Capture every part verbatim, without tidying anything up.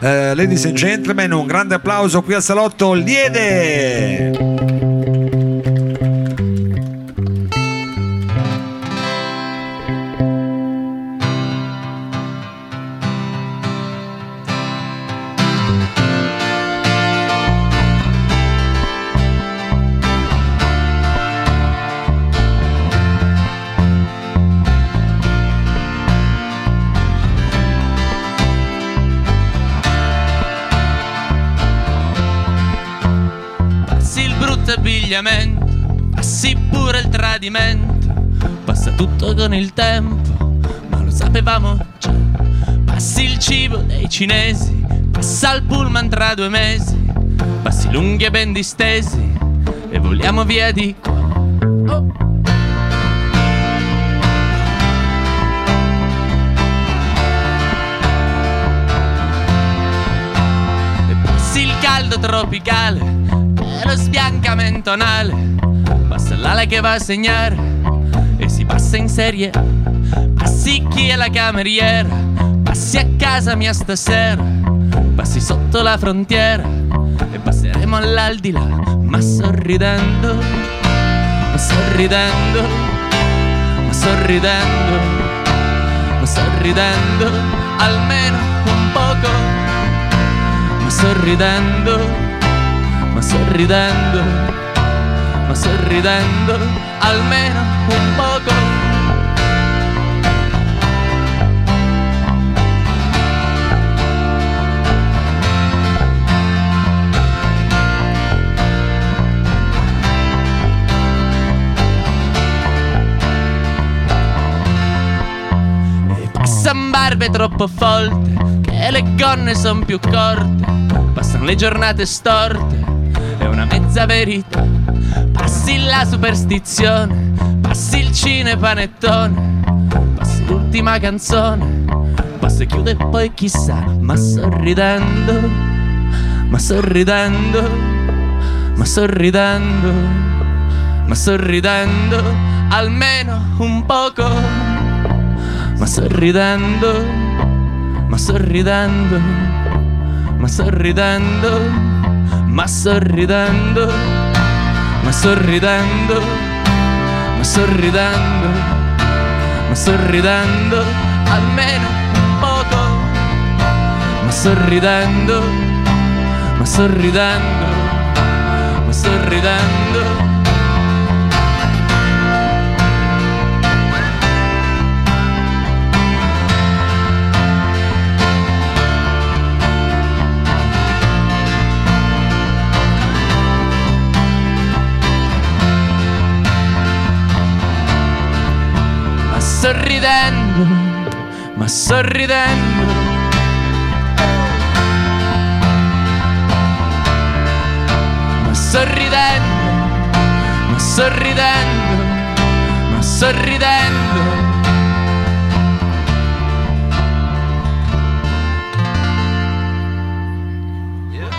eh, ladies and gentlemen, un grande applauso qui al Salotto Liede. Passi pure il tradimento, passa tutto con il tempo, ma lo sapevamo già. Passi il cibo dei cinesi, passa il pullman tra due mesi, passi lunghi e ben distesi e voliamo via di qua. Oh. E passi il caldo tropicale, lo sbiancamento anale, passa l'ala che va a segnare e si passa in serie A. Passi chi è la cameriera, passi a casa mia stasera, passi sotto la frontiera e passeremo all'aldilà. Ma sorridendo, ma sorridendo, ma sorridendo, ma sorridendo almeno un poco, ma sorridendo, ma sorridendo, ma sorridendo almeno un poco. E passan barbe troppo folte, che le gonne son più corte, passan le giornate storte, una mezza verità. Passi la superstizione, passi il cinepanettone, passi l'ultima canzone, passa e chiude e poi chissà. Ma sorridendo, ma sorridendo, ma sorridendo, ma sorridendo almeno un poco, ma sorridendo, ma sorridendo, ma sorridendo, ma sorridendo, ma sorridendo, ma sorridendo, ma sorridendo almeno un poco, ma sorridendo, ma sorridendo, ma sorridendo. Sorridendo, ma sorridendo, ma sorridendo, ma sorridendo, ma sorridendo. Yeah.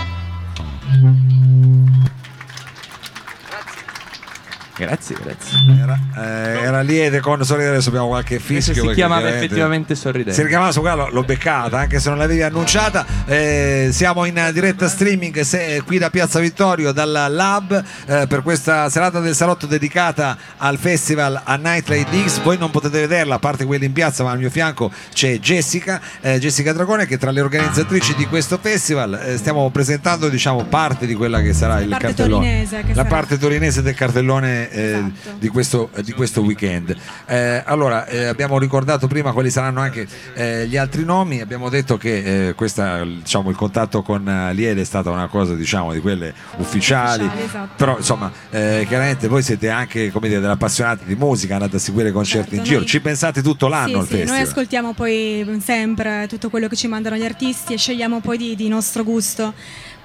Grazie, grazie. Era, eh, era Liede con Sorridere, abbiamo qualche fischio. Questo si chiamava effettivamente Sorridere. Si chiamava su quello, l'ho beccata, anche se non l'avevi annunciata. Eh, siamo in diretta streaming se, qui da Piazza Vittorio, dal Lab, eh, per questa serata del Salotto dedicata al festival a Nightlight L X. Voi non potete vederla, a parte quelli in piazza, ma al mio fianco c'è Jessica, eh, Jessica Dragone, che è tra le organizzatrici di questo festival. Eh, stiamo presentando, diciamo, parte di quella che sarà la il cartellone. La sarà. parte torinese del cartellone. Eh, esatto. di, questo, di questo weekend. Eh, allora, eh, abbiamo ricordato prima quali saranno anche eh, gli altri nomi. Abbiamo detto che eh, questa, diciamo, il contatto con Liede è stata una cosa, diciamo, di quelle ufficiali, ufficiali esatto. Però insomma, eh, chiaramente voi siete anche, come dire, appassionati di musica, andate a seguire concerti, certo, in giro, noi... ci pensate tutto l'anno al sì, sì, festival. Noi ascoltiamo poi sempre tutto quello che ci mandano gli artisti e scegliamo poi di, di nostro gusto.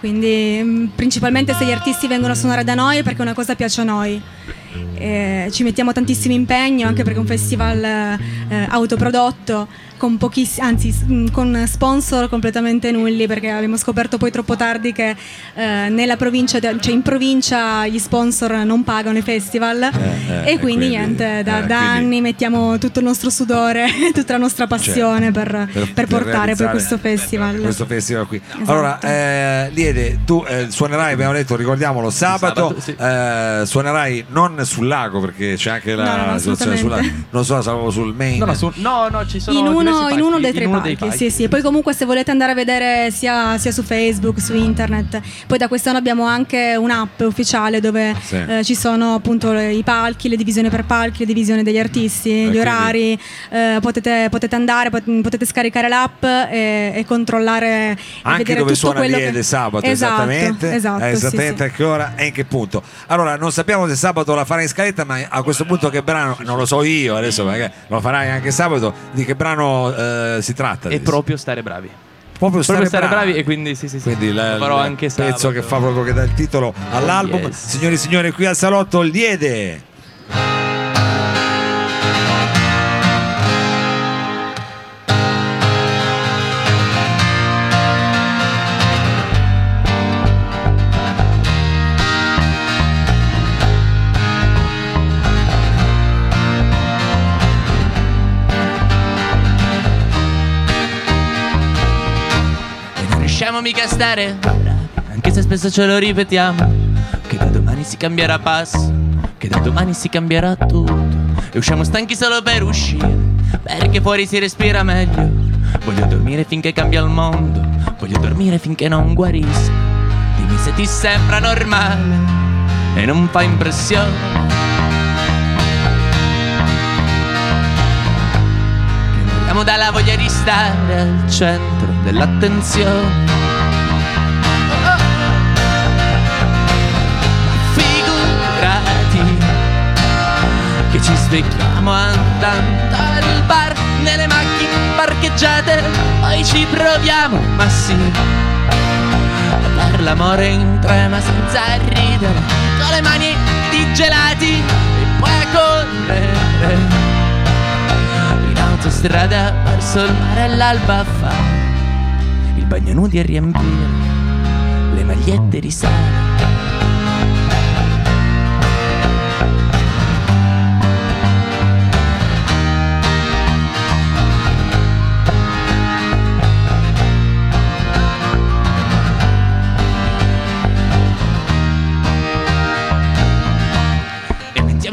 Quindi principalmente se gli artisti vengono a suonare da noi è perché una cosa piace a noi. eh, ci mettiamo tantissimo impegno, anche perché è un festival eh, autoprodotto, con pochiss- anzi con sponsor completamente nulli, perché abbiamo scoperto poi troppo tardi che eh, nella provincia, cioè in provincia gli sponsor non pagano i festival, eh, eh, e quindi, quindi niente, da, eh, da quindi... anni mettiamo tutto il nostro sudore, tutta la nostra passione, cioè, per, per, per portare poi questo festival. Questo festival qui. Esatto. Allora, eh, Liede, tu eh, suonerai, abbiamo detto, ricordiamolo, sabato, sabato sì. eh, suonerai non sul lago, perché c'è anche la no, no, situazione sul lago, non so, stavo sul main. No, no, su... no, no, ci sono in uno No, in uno dei tre palchi, sì, sì. E poi comunque, se volete andare a vedere sia, sia su Facebook, su internet. Poi da quest'anno abbiamo anche un'app ufficiale dove sì. eh, ci sono appunto le, i palchi, le divisioni per palchi, le divisioni degli artisti, eh, gli orari. Eh, potete, potete andare, pot- potete scaricare l'app e, e controllare anche e vedere dove tutto suona Liede che... sabato. Esatto, esattamente, esatto, eh, esattamente sì, a che ora e in che punto. Allora, non sappiamo se sabato la farai in scaletta, ma a questo punto che brano, non lo so io adesso, magari lo farai anche sabato, di che brano Uh, si tratta? È proprio stare bravi. Proprio stare, proprio stare bravi. bravi e quindi sì sì, sì. Quindi la, farò anche il pezzo che fa proprio, che dà il titolo oh, all'album. Yes. Signori e signori, qui al Salotto Liede. Mica stare bravi, anche se spesso ce lo ripetiamo, che da domani si cambierà passo, che da domani si cambierà tutto, e usciamo stanchi solo per uscire, perché fuori si respira meglio. Voglio dormire finché cambia il mondo, voglio dormire finché non guarisco. Dimmi se ti sembra normale e non fa impressione che moriamo dalla voglia di stare al centro dell'attenzione. Che ci svegliamo andando al bar, nelle macchine parcheggiate, poi ci proviamo, ma sì, per l'amore in trema senza ridere, con le mani di gelati e poi a correre in autostrada verso il mare, all'alba fa il bagno nudi e riempire le magliette di sale.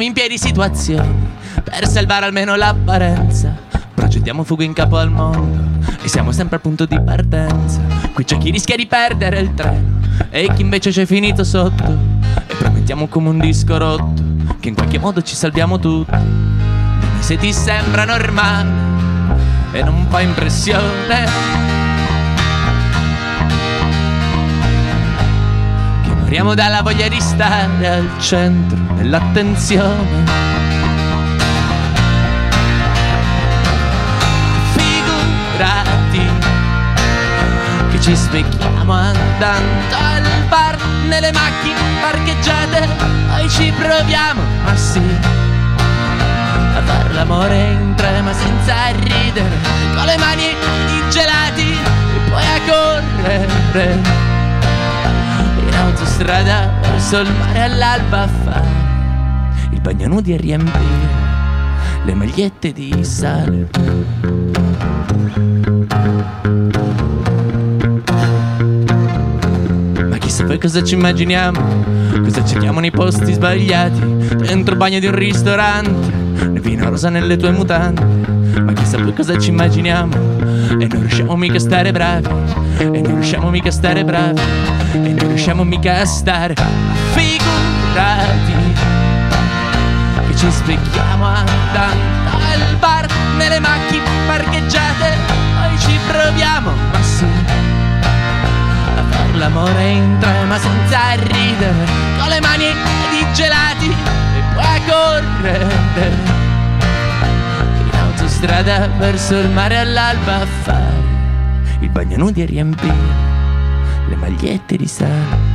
In piedi situazioni per salvare almeno l'apparenza, progettiamo fughe in capo al mondo e siamo sempre al punto di partenza. Qui c'è chi rischia di perdere il treno e chi invece c'è finito sotto, e promettiamo come un disco rotto che in qualche modo ci salviamo tutti. Dimmi se ti sembra normale e non fa impressione che moriamo dalla voglia di stare al centro dell'attenzione. Figurati che ci svegliamo andando al bar, nelle macchine parcheggiate, poi ci proviamo, ma sì, a far l'amore in trema senza ridere, con le mani di gelati e poi a correre in autostrada verso il mare, all'alba fa il bagno nudi a riempire le magliette di sale. Ma chissà poi cosa ci immaginiamo, cosa cerchiamo nei posti sbagliati, dentro il bagno di un ristorante, nel vino rosa nelle tue mutande. Ma chissà poi cosa ci immaginiamo, e non riusciamo mica a stare bravi, e non riusciamo mica a stare bravi, e non riusciamo mica a stare. Figurati, ci svegliamo andando al bar, nelle macchine parcheggiate, poi ci proviamo, ma sì, a far l'amore in trema senza ridere, con le mani di gelati e poi a correre in autostrada verso il mare, all'alba a fare il bagno nudi e riempire le magliette di sale.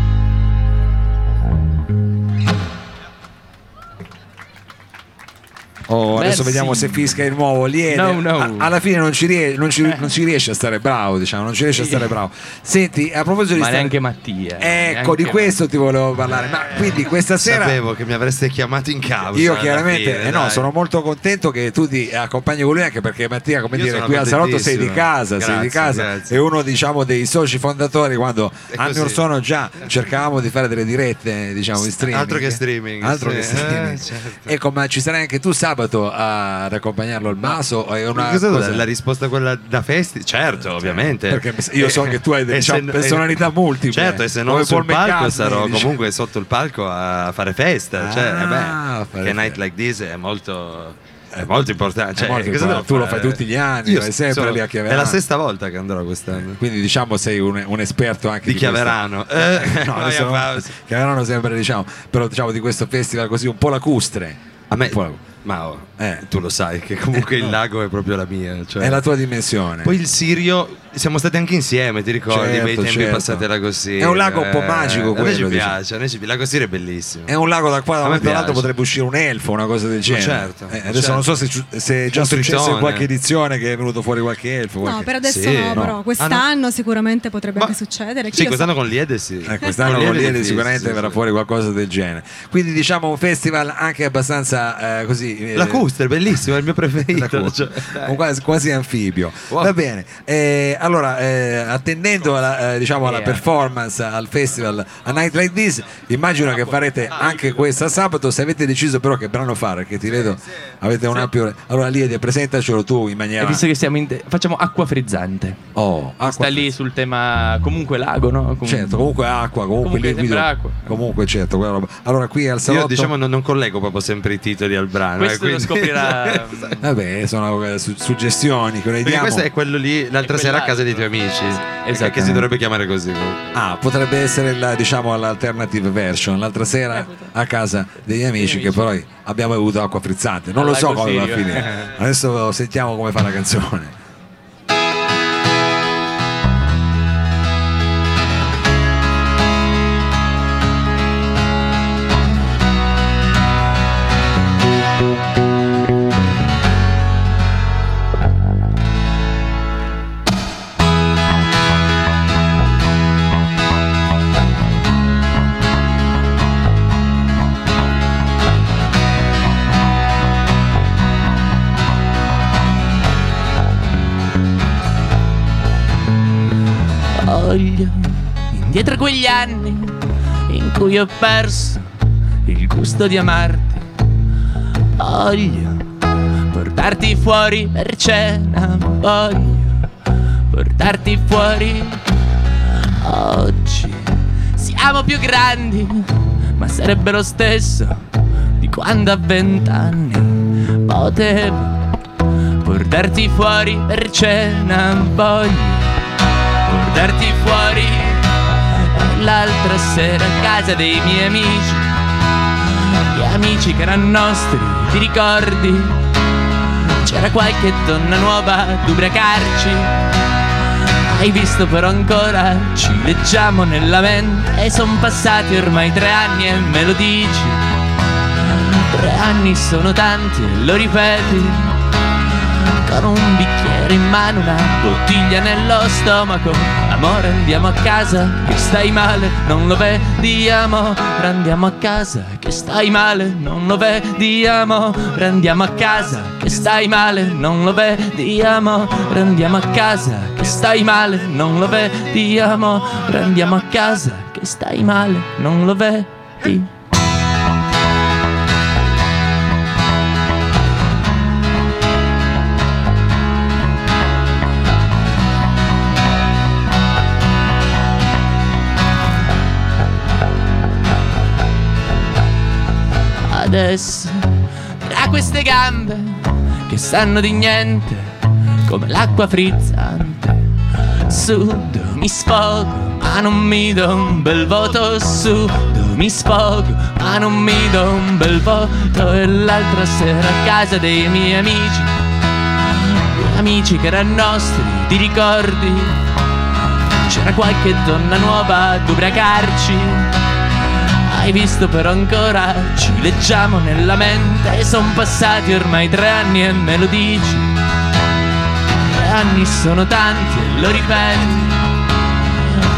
Oh, adesso vediamo se fisca il nuovo Liede. No, no. Alla fine non ci, ries- non, ci, non ci riesce a stare bravo, diciamo, non ci riesce a stare bravo. Senti, a proposito di... Ma stare... neanche Mattia. Ecco, neanche di questo Mattia. Ti volevo parlare. Ma quindi questa sera... Sapevo che mi avreste chiamato in causa. Io chiaramente, fine, eh no, sono molto contento che tu ti accompagni con lui, anche perché Mattia, come Io dire, qui al Salotto sei di casa, grazie, sei di casa. Grazie. È uno, diciamo, dei soci fondatori. Quando anni or sono già cercavamo di fare delle dirette, diciamo, in streaming. Altro che streaming. Altro sì. che streaming. Eh, certo. Ecco, ma ci sarai anche tu sabato ad accompagnarlo al Maso? È una cosa, cosa... La risposta quella da festi? Certo, ovviamente. Perché io so che tu hai delle diciamo, personalità multiple. Certo, e se non sul palco sarò dice... comunque sotto il palco a fare festa. Ah, cioè, eh beh, fare che Night Like This è molto... È molto importante, cioè, è molto importante. Tu lo fai tutti gli anni, io vai sempre sono, lì a Chiaverano. È la sesta volta che andrò quest'anno. Quindi diciamo sei un, un esperto anche di, di Chiaverano. Eh, no, adesso, Chiaverano sempre, diciamo, però diciamo di questo festival così un po' lacustre. A me, ma oh, eh, tu lo sai che comunque eh, no. il lago è proprio la mia, cioè. È la tua dimensione. Poi il Sirio, siamo stati anche insieme, ti ricordi? Certo, bei tempi certo. passati a Lago Sirio. È un lago un po' magico, eh, quello. A noi ci piace, diciamo. Il Lago Sirio è bellissimo. È un lago da qua da un momento all'altro potrebbe uscire un elfo, una cosa del genere. Certo, eh, adesso certo. non so se, se è già successo in qualche edizione che è venuto fuori qualche elfo. Qualche... No, per adesso sì, no, no, però quest'anno ah, no. sicuramente potrebbe ma... anche succedere. Chi sì, quest'anno so? Con Liede sì. Eh, quest'anno con Liede sicuramente verrà fuori qualcosa del genere. Quindi diciamo un festival anche abbastanza così. La Custer, bellissimo, è il mio preferito, cioè, quasi, quasi anfibio. Wow. Va bene, eh, allora eh, attendendo alla, eh, diciamo alla performance al festival a Night Like This, immagino che farete anche questa sabato. Se avete deciso però che brano fare, perché ti vedo avete un ampio. Allora Liede, presentacelo tu in maniera. E visto che siamo in te... facciamo acqua frizzante. Oh, acqua sta frizzante. Lì sul tema comunque lago, no? Comunque... Certo, comunque acqua, comunque, comunque liquido, acqua. Comunque certo. Quella roba. Allora qui al Salotto. Io diciamo non, non collego proprio sempre i titoli al brano. Questo lo scoprirà. Vabbè, sono su- suggestioni che noi diamo. Questo è quello lì l'altra sera a casa dei tuoi amici. Esatto. Che si dovrebbe chiamare così. Ah, potrebbe essere la, diciamo l'alternative version. L'altra sera a casa degli amici, che però abbiamo avuto acqua frizzante. Non lo so come va a finire. Adesso sentiamo come fa la canzone. Indietro quegli anni in cui ho perso il gusto di amarti. Voglio portarti fuori per cena, voglio portarti fuori. Oggi siamo più grandi, ma sarebbe lo stesso di quando a vent'anni potevo portarti fuori per cena, voglio portarti fuori. L'altra sera a casa dei miei amici, gli amici che erano nostri, ti ricordi? C'era qualche donna nuova ad ubriacarci. Hai visto però ancora, ci leggiamo nella mente. E son passati ormai tre anni e me lo dici. Tre anni sono tanti e lo ripeti. Con un bicchiere in mano, una bottiglia nello stomaco. Amore, andiamo a casa, che stai male, non lo vediamo. Andiamo a casa, che stai male, non lo vediamo. Andiamo a casa, che stai male, non lo vediamo. Andiamo a casa, che stai male, non lo vediamo. Andiamo a casa, che stai male, non lo vedi. Adesso, tra queste gambe che sanno di niente come l'acqua frizzante, sudo, mi sfogo, ma non mi do un bel voto. Sudo, mi sfogo, ma non mi do un bel voto. E l'altra sera a casa dei miei amici, gli amici che erano nostri, ti ricordi? C'era qualche donna nuova ad ubriacarci. mai visto, però ancora ci leggiamo nella mente. Son passati ormai tre anni e me lo dici. Tre anni sono tanti e lo ripeti,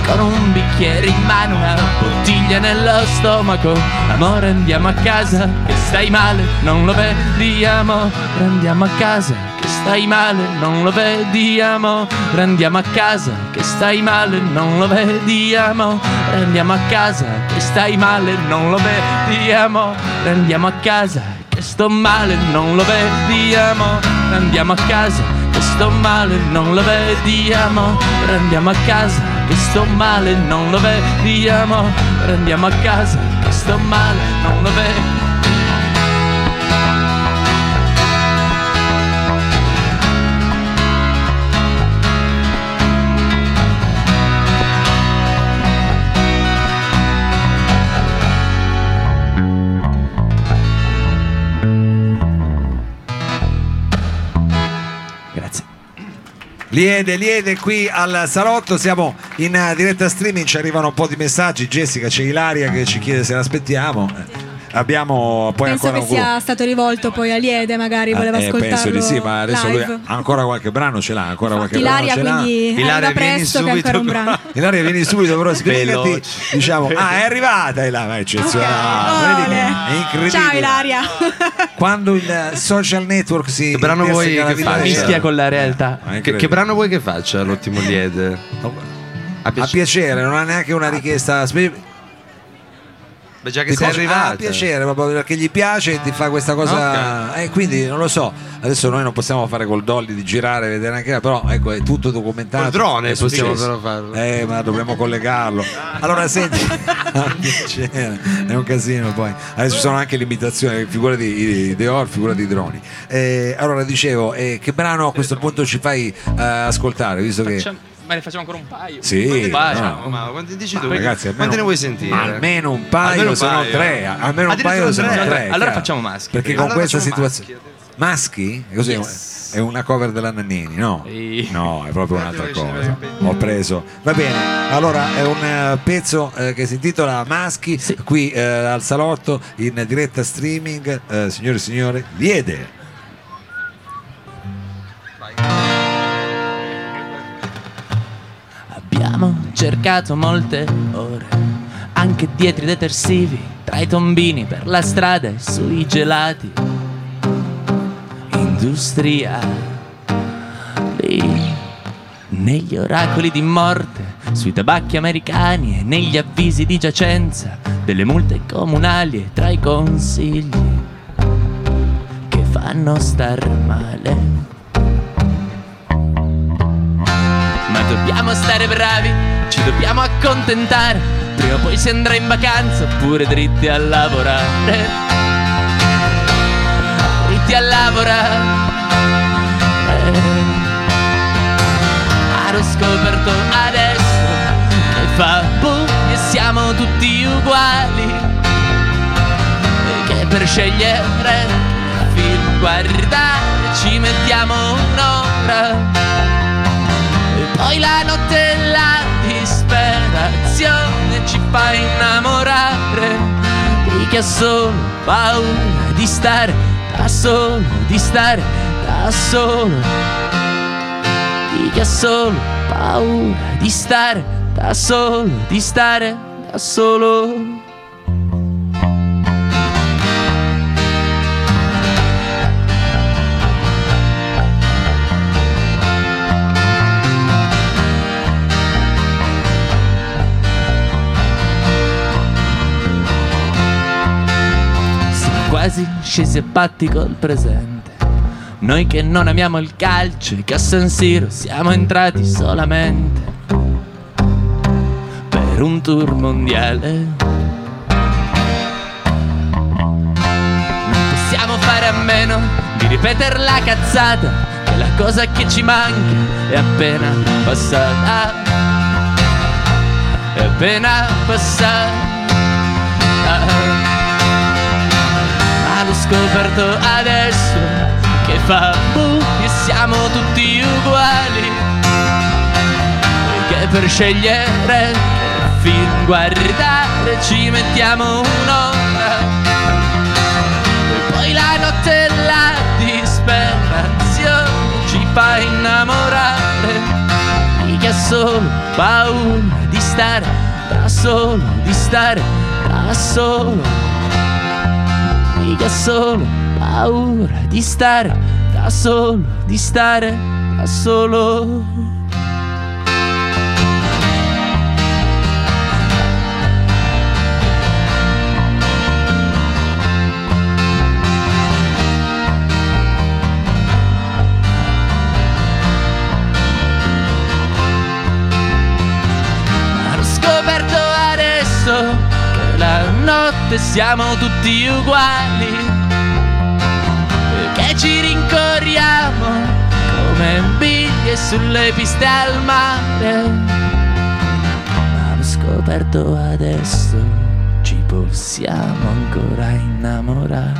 con un bicchiere in mano, una bottiglia nello stomaco. Amore, andiamo a casa, che stai male, non lo vedi, amore. Andiamo a casa, che stai male, non lo vedi, amore. Andiamo a casa, che stai male, non lo vedi, amore. Andiamo a casa, che stai male, non lo vedi, amore. Andiamo a casa, che sto male, non lo vedi, amore. Andiamo a casa, che sto male, non lo vedi, amore. Andiamo a casa, che sto male, non lo vediamo. Andiamo a casa, che sto male, non lo vediamo. Liede, Liede qui al Salotto, siamo in diretta streaming, ci arrivano un po' di messaggi. Jessica, c'è Ilaria che ci chiede se l'aspettiamo. Abbiamo poi penso ancora che un... sia stato rivolto poi a Liede, magari voleva eh, ascoltarlo. Penso di sì, ma adesso live. Lui ancora qualche brano ce l'ha, ancora qualche Ilaria, brano ce l'ha. Ilaria, vieni subito. Ilaria, vieni subito, però sbrigati, diciamo. Ah, è arrivata Ilaria, eccezionale. Okay. È incredibile. Ciao Ilaria. Quando il social network si che brano vuoi che faccia? Mischia con la realtà. Eh, che, che brano vuoi che faccia l'ottimo Liede? A piacere. A piacere, non ha neanche una richiesta specifica. Beh, già che sei arrivato, ah, piacere, proprio perché gli piace e ti fa questa cosa, okay. eh, quindi non lo so. Adesso noi non possiamo fare col dolly di girare, vedere anche là, però ecco, è tutto documentato. Col drone possiamo però farlo. Eh, ma dovremmo collegarlo. Allora senti, è un casino poi. Adesso ci sono anche limitazioni, figura di Dior, figura di droni. Eh, allora dicevo, eh, che brano a questo punto ci fai eh, ascoltare, visto che... Ma ne facciamo ancora un paio? Sì, un paio, no. No. Ma quanti dici ma tu? Ragazzi, quanti ne vuoi sentire? Almeno un paio, almeno se no tre. Almeno un paio, se no tre. tre. Allora facciamo maschi. Perché allora con questa situazione. Maschi? Così yes. È una cover della Nannini, no? E... no, è proprio un'altra cosa. Ho preso. Va bene, allora è un pezzo eh, che si intitola Maschi, sì. Qui eh, al Salotto, in diretta streaming, eh, signore e signore, Liede. Abbiamo cercato molte ore, anche dietro i detersivi, tra i tombini, per la strada e sui gelati. Industriali, negli oracoli di morte, sui tabacchi americani e negli avvisi di giacenza delle multe comunali e tra i consigli che fanno star male. Dobbiamo stare bravi, ci dobbiamo accontentare, prima o poi si andrà in vacanza oppure dritti a lavorare. Dritti a lavorare. Ho scoperto adesso che fa boom e siamo tutti uguali, che per scegliere film guardare ci mettiamo un'ora. Poi la notte e la disperazione ci fa innamorare di chi ha solo paura di stare da solo, di stare da solo, di chi ha solo paura di stare da solo, di stare da solo. Quasi scesi a patti col presente, noi che non amiamo il calcio e che a San Siro siamo entrati solamente per un tour mondiale. Non possiamo fare a meno di ripetere la cazzata che la cosa che ci manca è appena passata, è appena passata. L'ho scoperto adesso che fa boom e siamo tutti uguali, che per scegliere film guardare, ci mettiamo un'ora e poi la notte, la disperazione ci fa innamorare. Mica solo paura di stare da solo, di stare da solo. Mica solo paura di stare da solo, di stare da solo. Che la notte siamo tutti uguali, che ci rincorriamo come biglie sulle piste al mare. Ma l'ho scoperto adesso, ci possiamo ancora innamorare.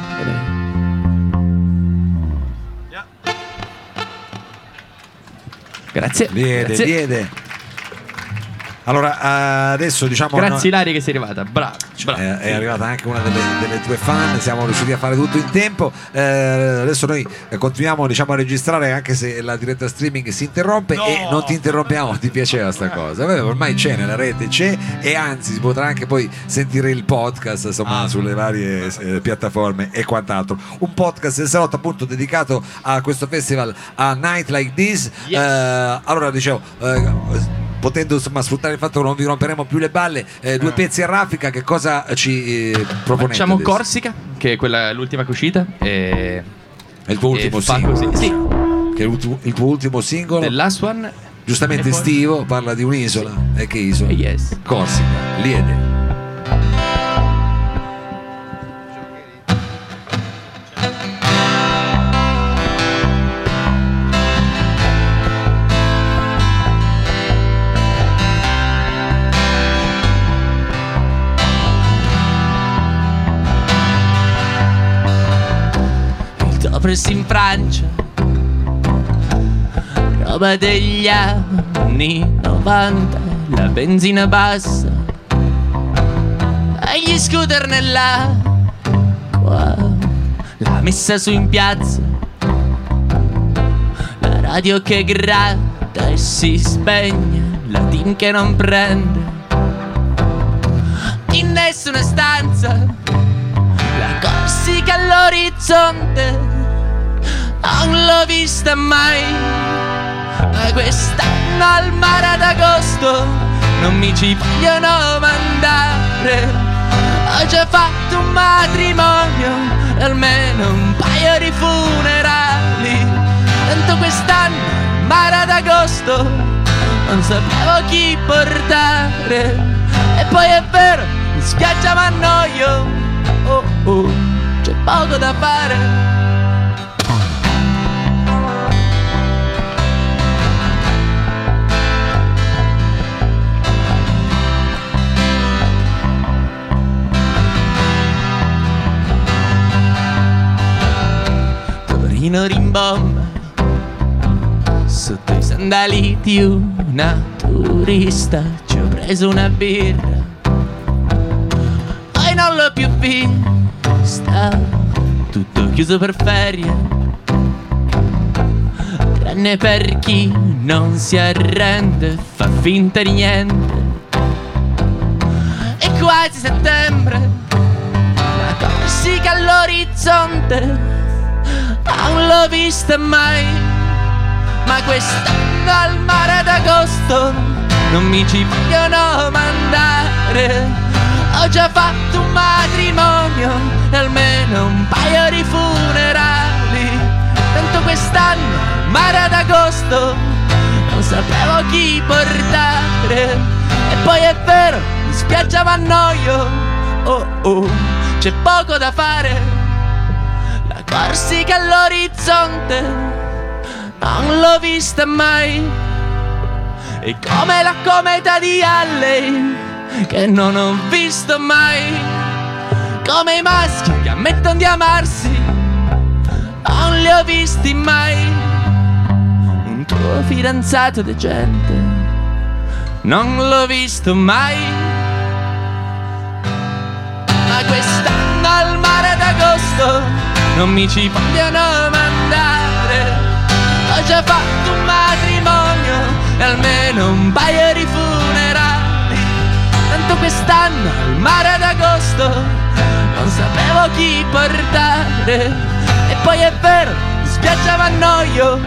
Grazie Liede, grazie Liede. Allora adesso diciamo grazie Ilaria che sei arrivata, brava, brava. È, è arrivata anche una delle, delle tue fan. Siamo riusciti a fare tutto in tempo, eh, adesso noi continuiamo diciamo a registrare anche se la diretta streaming si interrompe, no. E non ti interrompiamo, ti piaceva sta cosa? Vabbè, ormai c'è nella rete, c'è, e anzi si potrà anche poi sentire il podcast insomma, ah, sulle varie eh, piattaforme e quant'altro. Un podcast del Salotto appunto dedicato a questo festival, a Night Like This, yes. eh, allora dicevo eh, potendo insomma sfruttare il fatto che non vi romperemo più le balle, eh, due pezzi a raffica, che cosa ci eh, proponete? Facciamo adesso? Corsica, che è quella, l'ultima che è uscita, e... è il tuo ultimo singolo, sì, sì. Che è il tuo ultimo singolo, The Last One, giustamente estivo, parla di un'isola, sì. E che isola? Yes. Corsica, Liede. Presi in Francia, roba degli anni novanta, la benzina bassa e gli scooter nell'acqua, la messa su in piazza, la radio che gratta e si spegne, la team che non prende in nessuna stanza, la Corsica all'orizzonte. Non l'ho vista mai, ma quest'anno al mare ad agosto non mi ci vogliono mandare. Ho già fatto un matrimonio, almeno un paio di funerali. Tanto quest'anno al mare ad agosto non sapevo chi portare. E poi è vero, in spiaggia m'annoio, oh oh, c'è poco da fare. Rimbomba sotto i sandali di una turista, ci ho preso una birra, poi non l'ho più vista. Tutto chiuso per ferie, tranne per chi non si arrende, fa finta di niente. È quasi settembre, la Corsica all'orizzonte. Non l'ho vista mai, ma quest'anno al mare d'agosto non mi ci vogliono mandare. Ho già fatto un matrimonio e almeno un paio di funerali. Tanto quest'anno al mare d'agosto non sapevo chi portare. E poi è vero, in spiaggia m'annoio, oh oh, c'è poco da fare. Corsica all'orizzonte, non l'ho vista mai, e come la cometa di Halley che non ho visto mai. Come i maschi che ammettono di amarsi, non li ho visti mai. Un tuo fidanzato decente, non l'ho visto mai. quest'anno al mare d'agosto non mi ci vogliono mandare. Ho già fatto un matrimonio e almeno un paio di funerali, tanto quest'anno al mare d'agosto non sapevo chi portare. E poi è vero, in spiaggia m'annoio,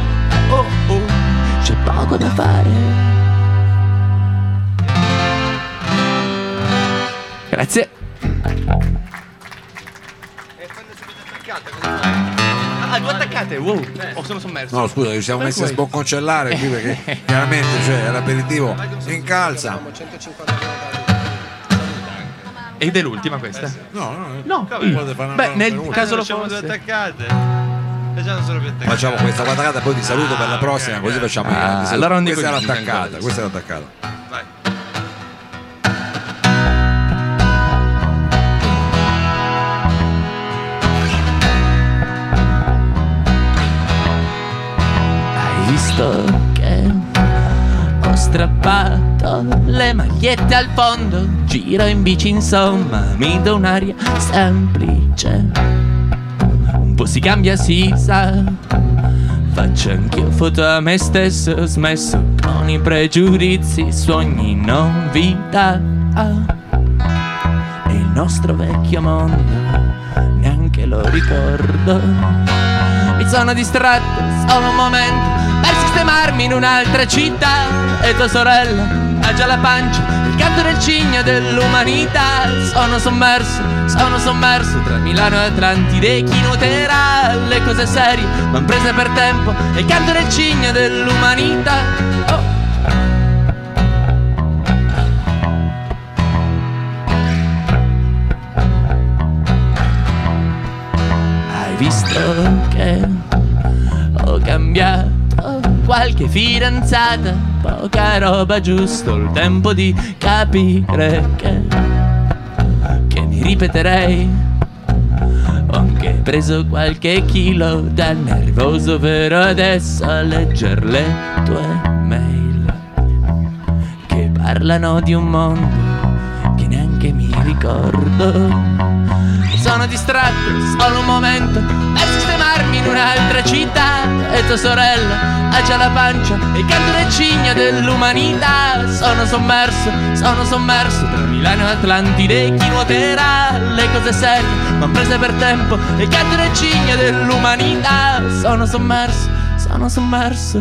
oh oh, c'è poco da fare. Grazie. E quando siete attaccate? Ah, due attaccate, wow. Oh, sono sommerso. No, scusa, ci siamo messi a sbocconcellare qui perché chiaramente, cioè, l'aperitivo in calza. Ed è l'ultima questa? No, no, no. no. Beh, nel caso lo facciamo due attaccate. Facciamo questa attaccata e poi ti saluto ah, per la prossima, okay, così facciamo ah, il allora questa è l'attaccata, questa è l'attaccata. Visto che ho strappato le magliette al fondo, giro in bici, insomma mi do un'aria semplice, un po' si cambia, si sa, faccio anch'io foto a me stesso, ho smesso con i pregiudizi su ogni novità. E il nostro vecchio mondo neanche lo ricordo, mi sono distratto solo un momento per sistemarmi in un'altra città. E tua sorella ha già la pancia, il canto del cigno dell'umanità. Sono sommerso, sono sommerso tra Milano e Atlantide. Chi noterà le cose serie m'han prese per tempo, il canto del cigno dell'umanità. Oh. Hai visto che ho cambiato qualche fidanzata, poca roba, giusto il tempo di capire che Che mi ripeterei. Ho anche preso qualche chilo dal nervoso, però adesso a legger le tue mail che parlano di un mondo che neanche mi ricordo. Sono distratto solo un momento per sistemarmi in un'altra città. E tua sorella ha già la pancia e canto le cigna dell'umanità. Sono sommerso, sono sommerso tra Milano e Atlantide. Chi nuoterà le cose serie m'han prese per tempo e canto le cigna dell'umanità. Sono sommerso, sono sommerso,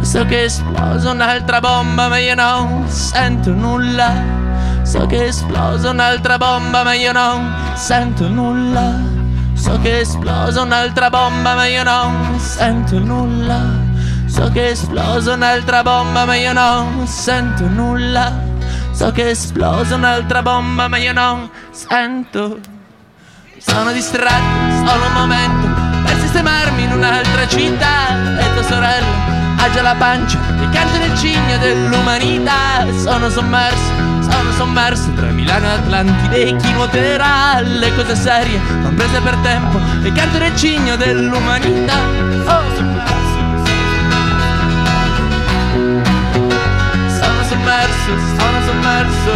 so che esploso un'altra bomba ma io non sento nulla. So che esplosa un'altra bomba ma io non sento nulla. So che esplosa un'altra bomba ma io non sento nulla. So che esplosa un'altra bomba ma io non sento nulla. So che esplosa un'altra bomba ma io non sento. Sono distratto solo un momento per sistemarmi in un'altra città. E tua sorella ha già la pancia e canto nel cigno dell'umanità. Sono sommerso, sono sommerso tra Milano e Atlantide. Chi nuoterà le cose serie m'han prese per tempo e canto nel cigno dell'umanità. Oh. Sono sommerso, sono sommerso,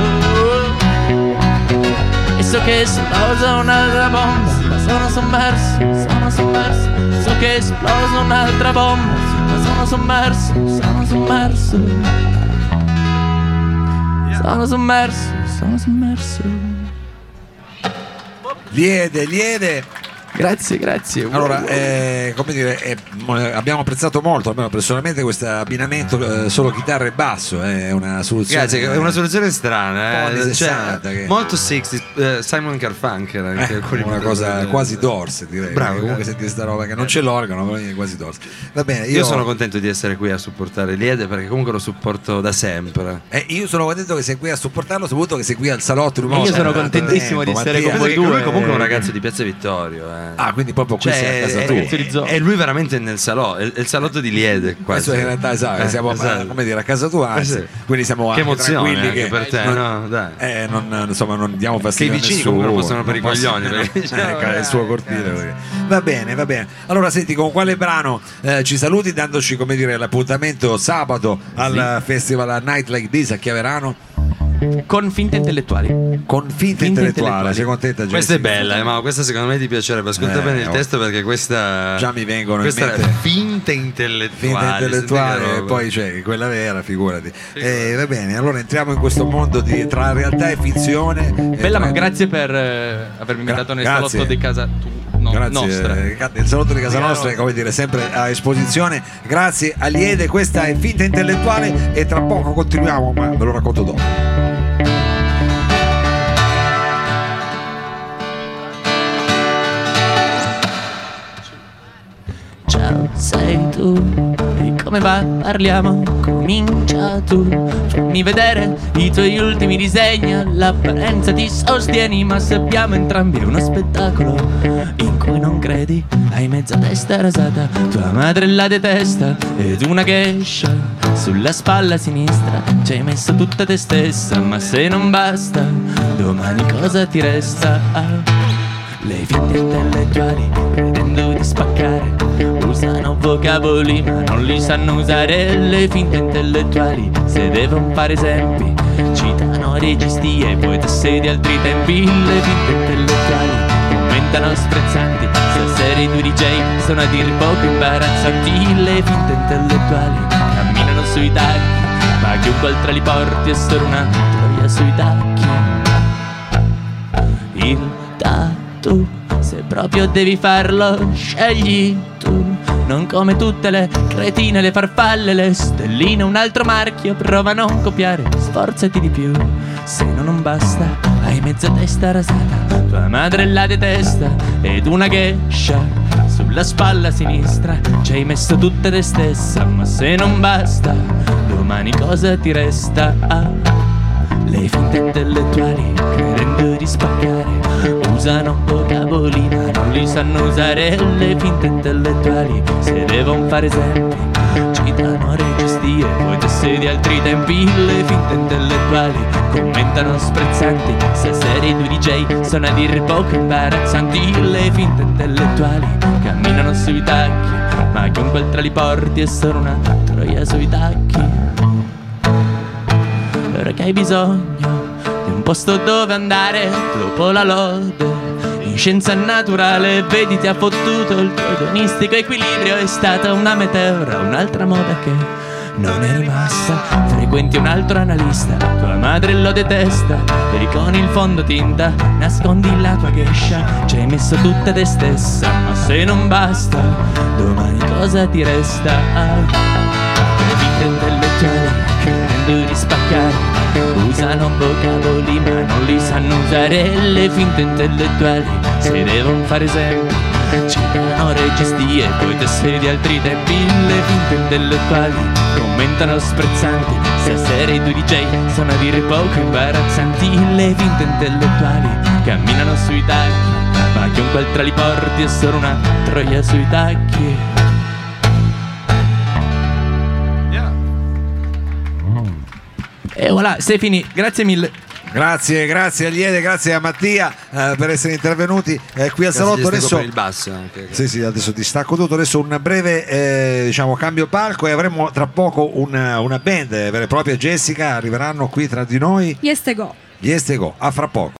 e so che esplosa un'altra bomba. Sono sommerso, sono sommerso, so che esplosa un'altra bomba. Sono sommerso, sono sommerso, sono sommerso, sono sommerso. Liede, Liede. Grazie, grazie. Allora, eh, come dire, eh, abbiamo apprezzato molto, almeno personalmente, questo abbinamento eh, solo chitarra e basso. È eh, una soluzione. Grazie, è una soluzione strana. Eh, sessanta, cioè, che... Molto sessanta, eh, Simon Garfunkel. Anche eh, una cosa del... quasi Doors, direi. Bravo, comunque sentite sta roba che non c'è l'organo, ma è quasi Doors. Va bene, io... io sono contento di essere qui a supportare Liede perché comunque lo supporto da sempre. Eh, io sono contento che sei qui a supportarlo, soprattutto che sei qui al salotto. Io sono, sono contentissimo tempo, di essere con voi due. Lui comunque è un ragazzo di Piazza Vittorio. Eh. Ah, quindi proprio qui, cioè, a casa è, tua. E lui veramente nel salotto, è il salotto di Liede quasi. Questo in realtà esatto, eh, siamo esatto. A, come dire, a casa tua, anzi, eh sì. Quindi siamo che anche tranquilli anche che per te, non, no, dai. Eh, non, insomma, non diamo fastidio a nessuno. Che i vicini comunque lo possono per i coglioni, perché è il suo cortile. Va bene, va bene. Allora senti, con quale brano eh, ci saluti dandoci, come dire, l'appuntamento sabato al sì. Festival Nightlight L X a Chiaverano? Confinte intellettuali. Confinte intellettuale, sei contenta, Jessica? Questa è bella, eh, ma questa secondo me ti piacerebbe. Ascolta eh, bene il oh. testo, perché questa già mi vengono questa in mente. Questa finte intellettuale. Finte intellettuale, e poi c'è quella vera, figurati. Sì. Eh, va bene, allora entriamo in questo mondo di, tra realtà e finzione. Bella, e ma grazie per eh, avermi invitato Gra- nel grazie. salotto di casa tua. No, grazie, nostra. Il salotto di casa nostra è, come dire, sempre a esposizione. Grazie a Liede, questa è Finta Intellettuale e tra poco continuiamo, ma ve lo racconto dopo. Ciao, sei tu, e come va? Parliamo, comincia tu, fammi vedere i tuoi ultimi disegni. All'apparenza ti sostieni, ma sappiamo entrambi uno spettacolo cui non credi, hai mezza testa rasata, tua madre la detesta ed una gescia sulla spalla sinistra, ci hai messo tutta te stessa, ma se non basta, domani cosa ti resta? Le finte intellettuali pretendo di spaccare, usano vocaboli ma non li sanno usare. Le finte intellettuali, se devono fare esempi, citano registi e poetesse di altri tempi. Le finte intellettuali commentano sprezzanti, stasera i due D J sono a dir poco imbarazzanti. Le finte intellettuali camminano sui tacchi, ma chiunque altra li porti è solo una troia sui tacchi. Il tatu, se proprio devi farlo, scegli tu, non come tutte le cretine, le farfalle, le stelline, un altro marchio, prova a non copiare, sforzati di più, se no non basta, hai mezza testa rasata, tua madre la detesta ed una gescia sulla spalla sinistra, ci hai messo tutta te stessa, ma se non basta, domani cosa ti resta? Ah, le finte intellettuali credendo di spaccare, usano vocaboli ma non li sanno usare. Le finte intellettuali, se devono fare esempi, citano registi e poetesse di altri tempi. Le finte intellettuali commentano sprezzanti, stasera i due D J sono a dir poco imbarazzanti. Le finte intellettuali camminano sui tacchi, ma chiunque altra li porti è solo una troia sui tacchi. Ora che hai bisogno di un posto dove andare, dopo la lode in scienza naturale, vedi ti ha fottuto il tuo edonistico equilibrio, è stata una meteora, un'altra moda che non è rimasta, frequenti un altro analista, tua madre lo detesta e con il fondotinta nascondi la tua gescia, ci hai messo tutta te stessa, ma se non basta, domani cosa ti resta? Le finte intellettuali credendo di spaccare, usano vocaboli ma non li sanno usare. Le finte intellettuali, se devono fare esempi, citano registi e poetesse di altri tempi. Le finte intellettuali commentano sprezzanti, stasera i due D J sono a dire poco imbarazzanti. Le finte intellettuali camminano sui tacchi, ma chiunque altra li porti è solo una troia sui tacchi. E voilà, sei finito, grazie mille. Grazie, grazie a Liede, grazie a Mattia eh, per essere intervenuti eh, qui al salotto. Adesso il basso anche, sì, sì, adesso ti stacco tutto, adesso un breve eh, diciamo cambio palco e avremo tra poco una, una band vera e propria. Jessica, arriveranno qui tra di noi. Yes, te go. Yes, te go. A fra poco.